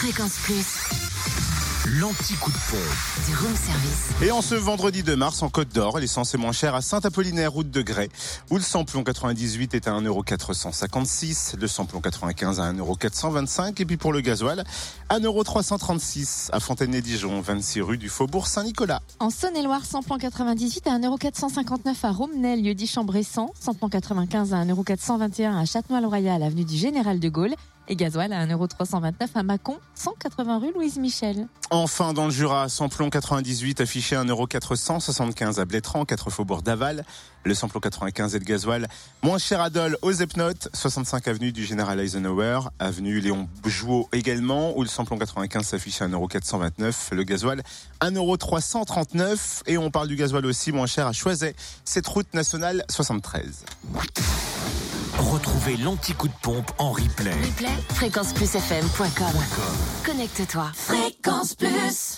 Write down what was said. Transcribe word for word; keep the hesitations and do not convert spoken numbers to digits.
Fréquence Plus. L'anti-coup de pompe du room service. Et en ce vendredi deux mars, en Côte d'Or, l'essence est moins chère à Saint-Apollinaire, route de Grès, où le samplon quatre-vingt-dix-huit est à un euro quatre cent cinquante-six, le samplon quatre-vingt-quinze à un euro quatre cent vingt-cinq, et puis pour le gasoil, un euro trois cent trente-six à Fontaine-et-Dijon, vingt-six rue du Faubourg Saint-Nicolas. En Saône-et-Loire, samplon quatre-vingt-dix-huit à un euro quatre cent cinquante-neuf à Romnel, lieu-dit Chambressant, samplon quatre-vingt-quinze à un euro quatre cent vingt et un à Châtenois-Royal, avenue du Général de Gaulle, et gasoil à un euro trois cent vingt-neuf à Macon, cent quatre-vingts rue Louise Michel. Enfin, dans le Jura, samplon quatre-vingt-dix-huit affiché à un euro quatre cent soixante-quinze à Blétran, quatre faubourg d'Aval. Le samplon quatre-vingt-quinze et le gasoil moins cher à Dole, aux Epnotes, soixante-cinq avenue du Général Eisenhower, avenue Léon Jouot également, où le samplon quatre-vingt-quinze s'affiche à un euro quatre cent vingt-neuf, le gasoil un euro trois cent trente-neuf. Et on parle du gasoil aussi moins cher à Choisey, cette route nationale soixante-treize. Retrouvez l'anti-coup de pompe en replay. Replay, fréquence plus f m point com. Connecte-toi. Fréquence Plus.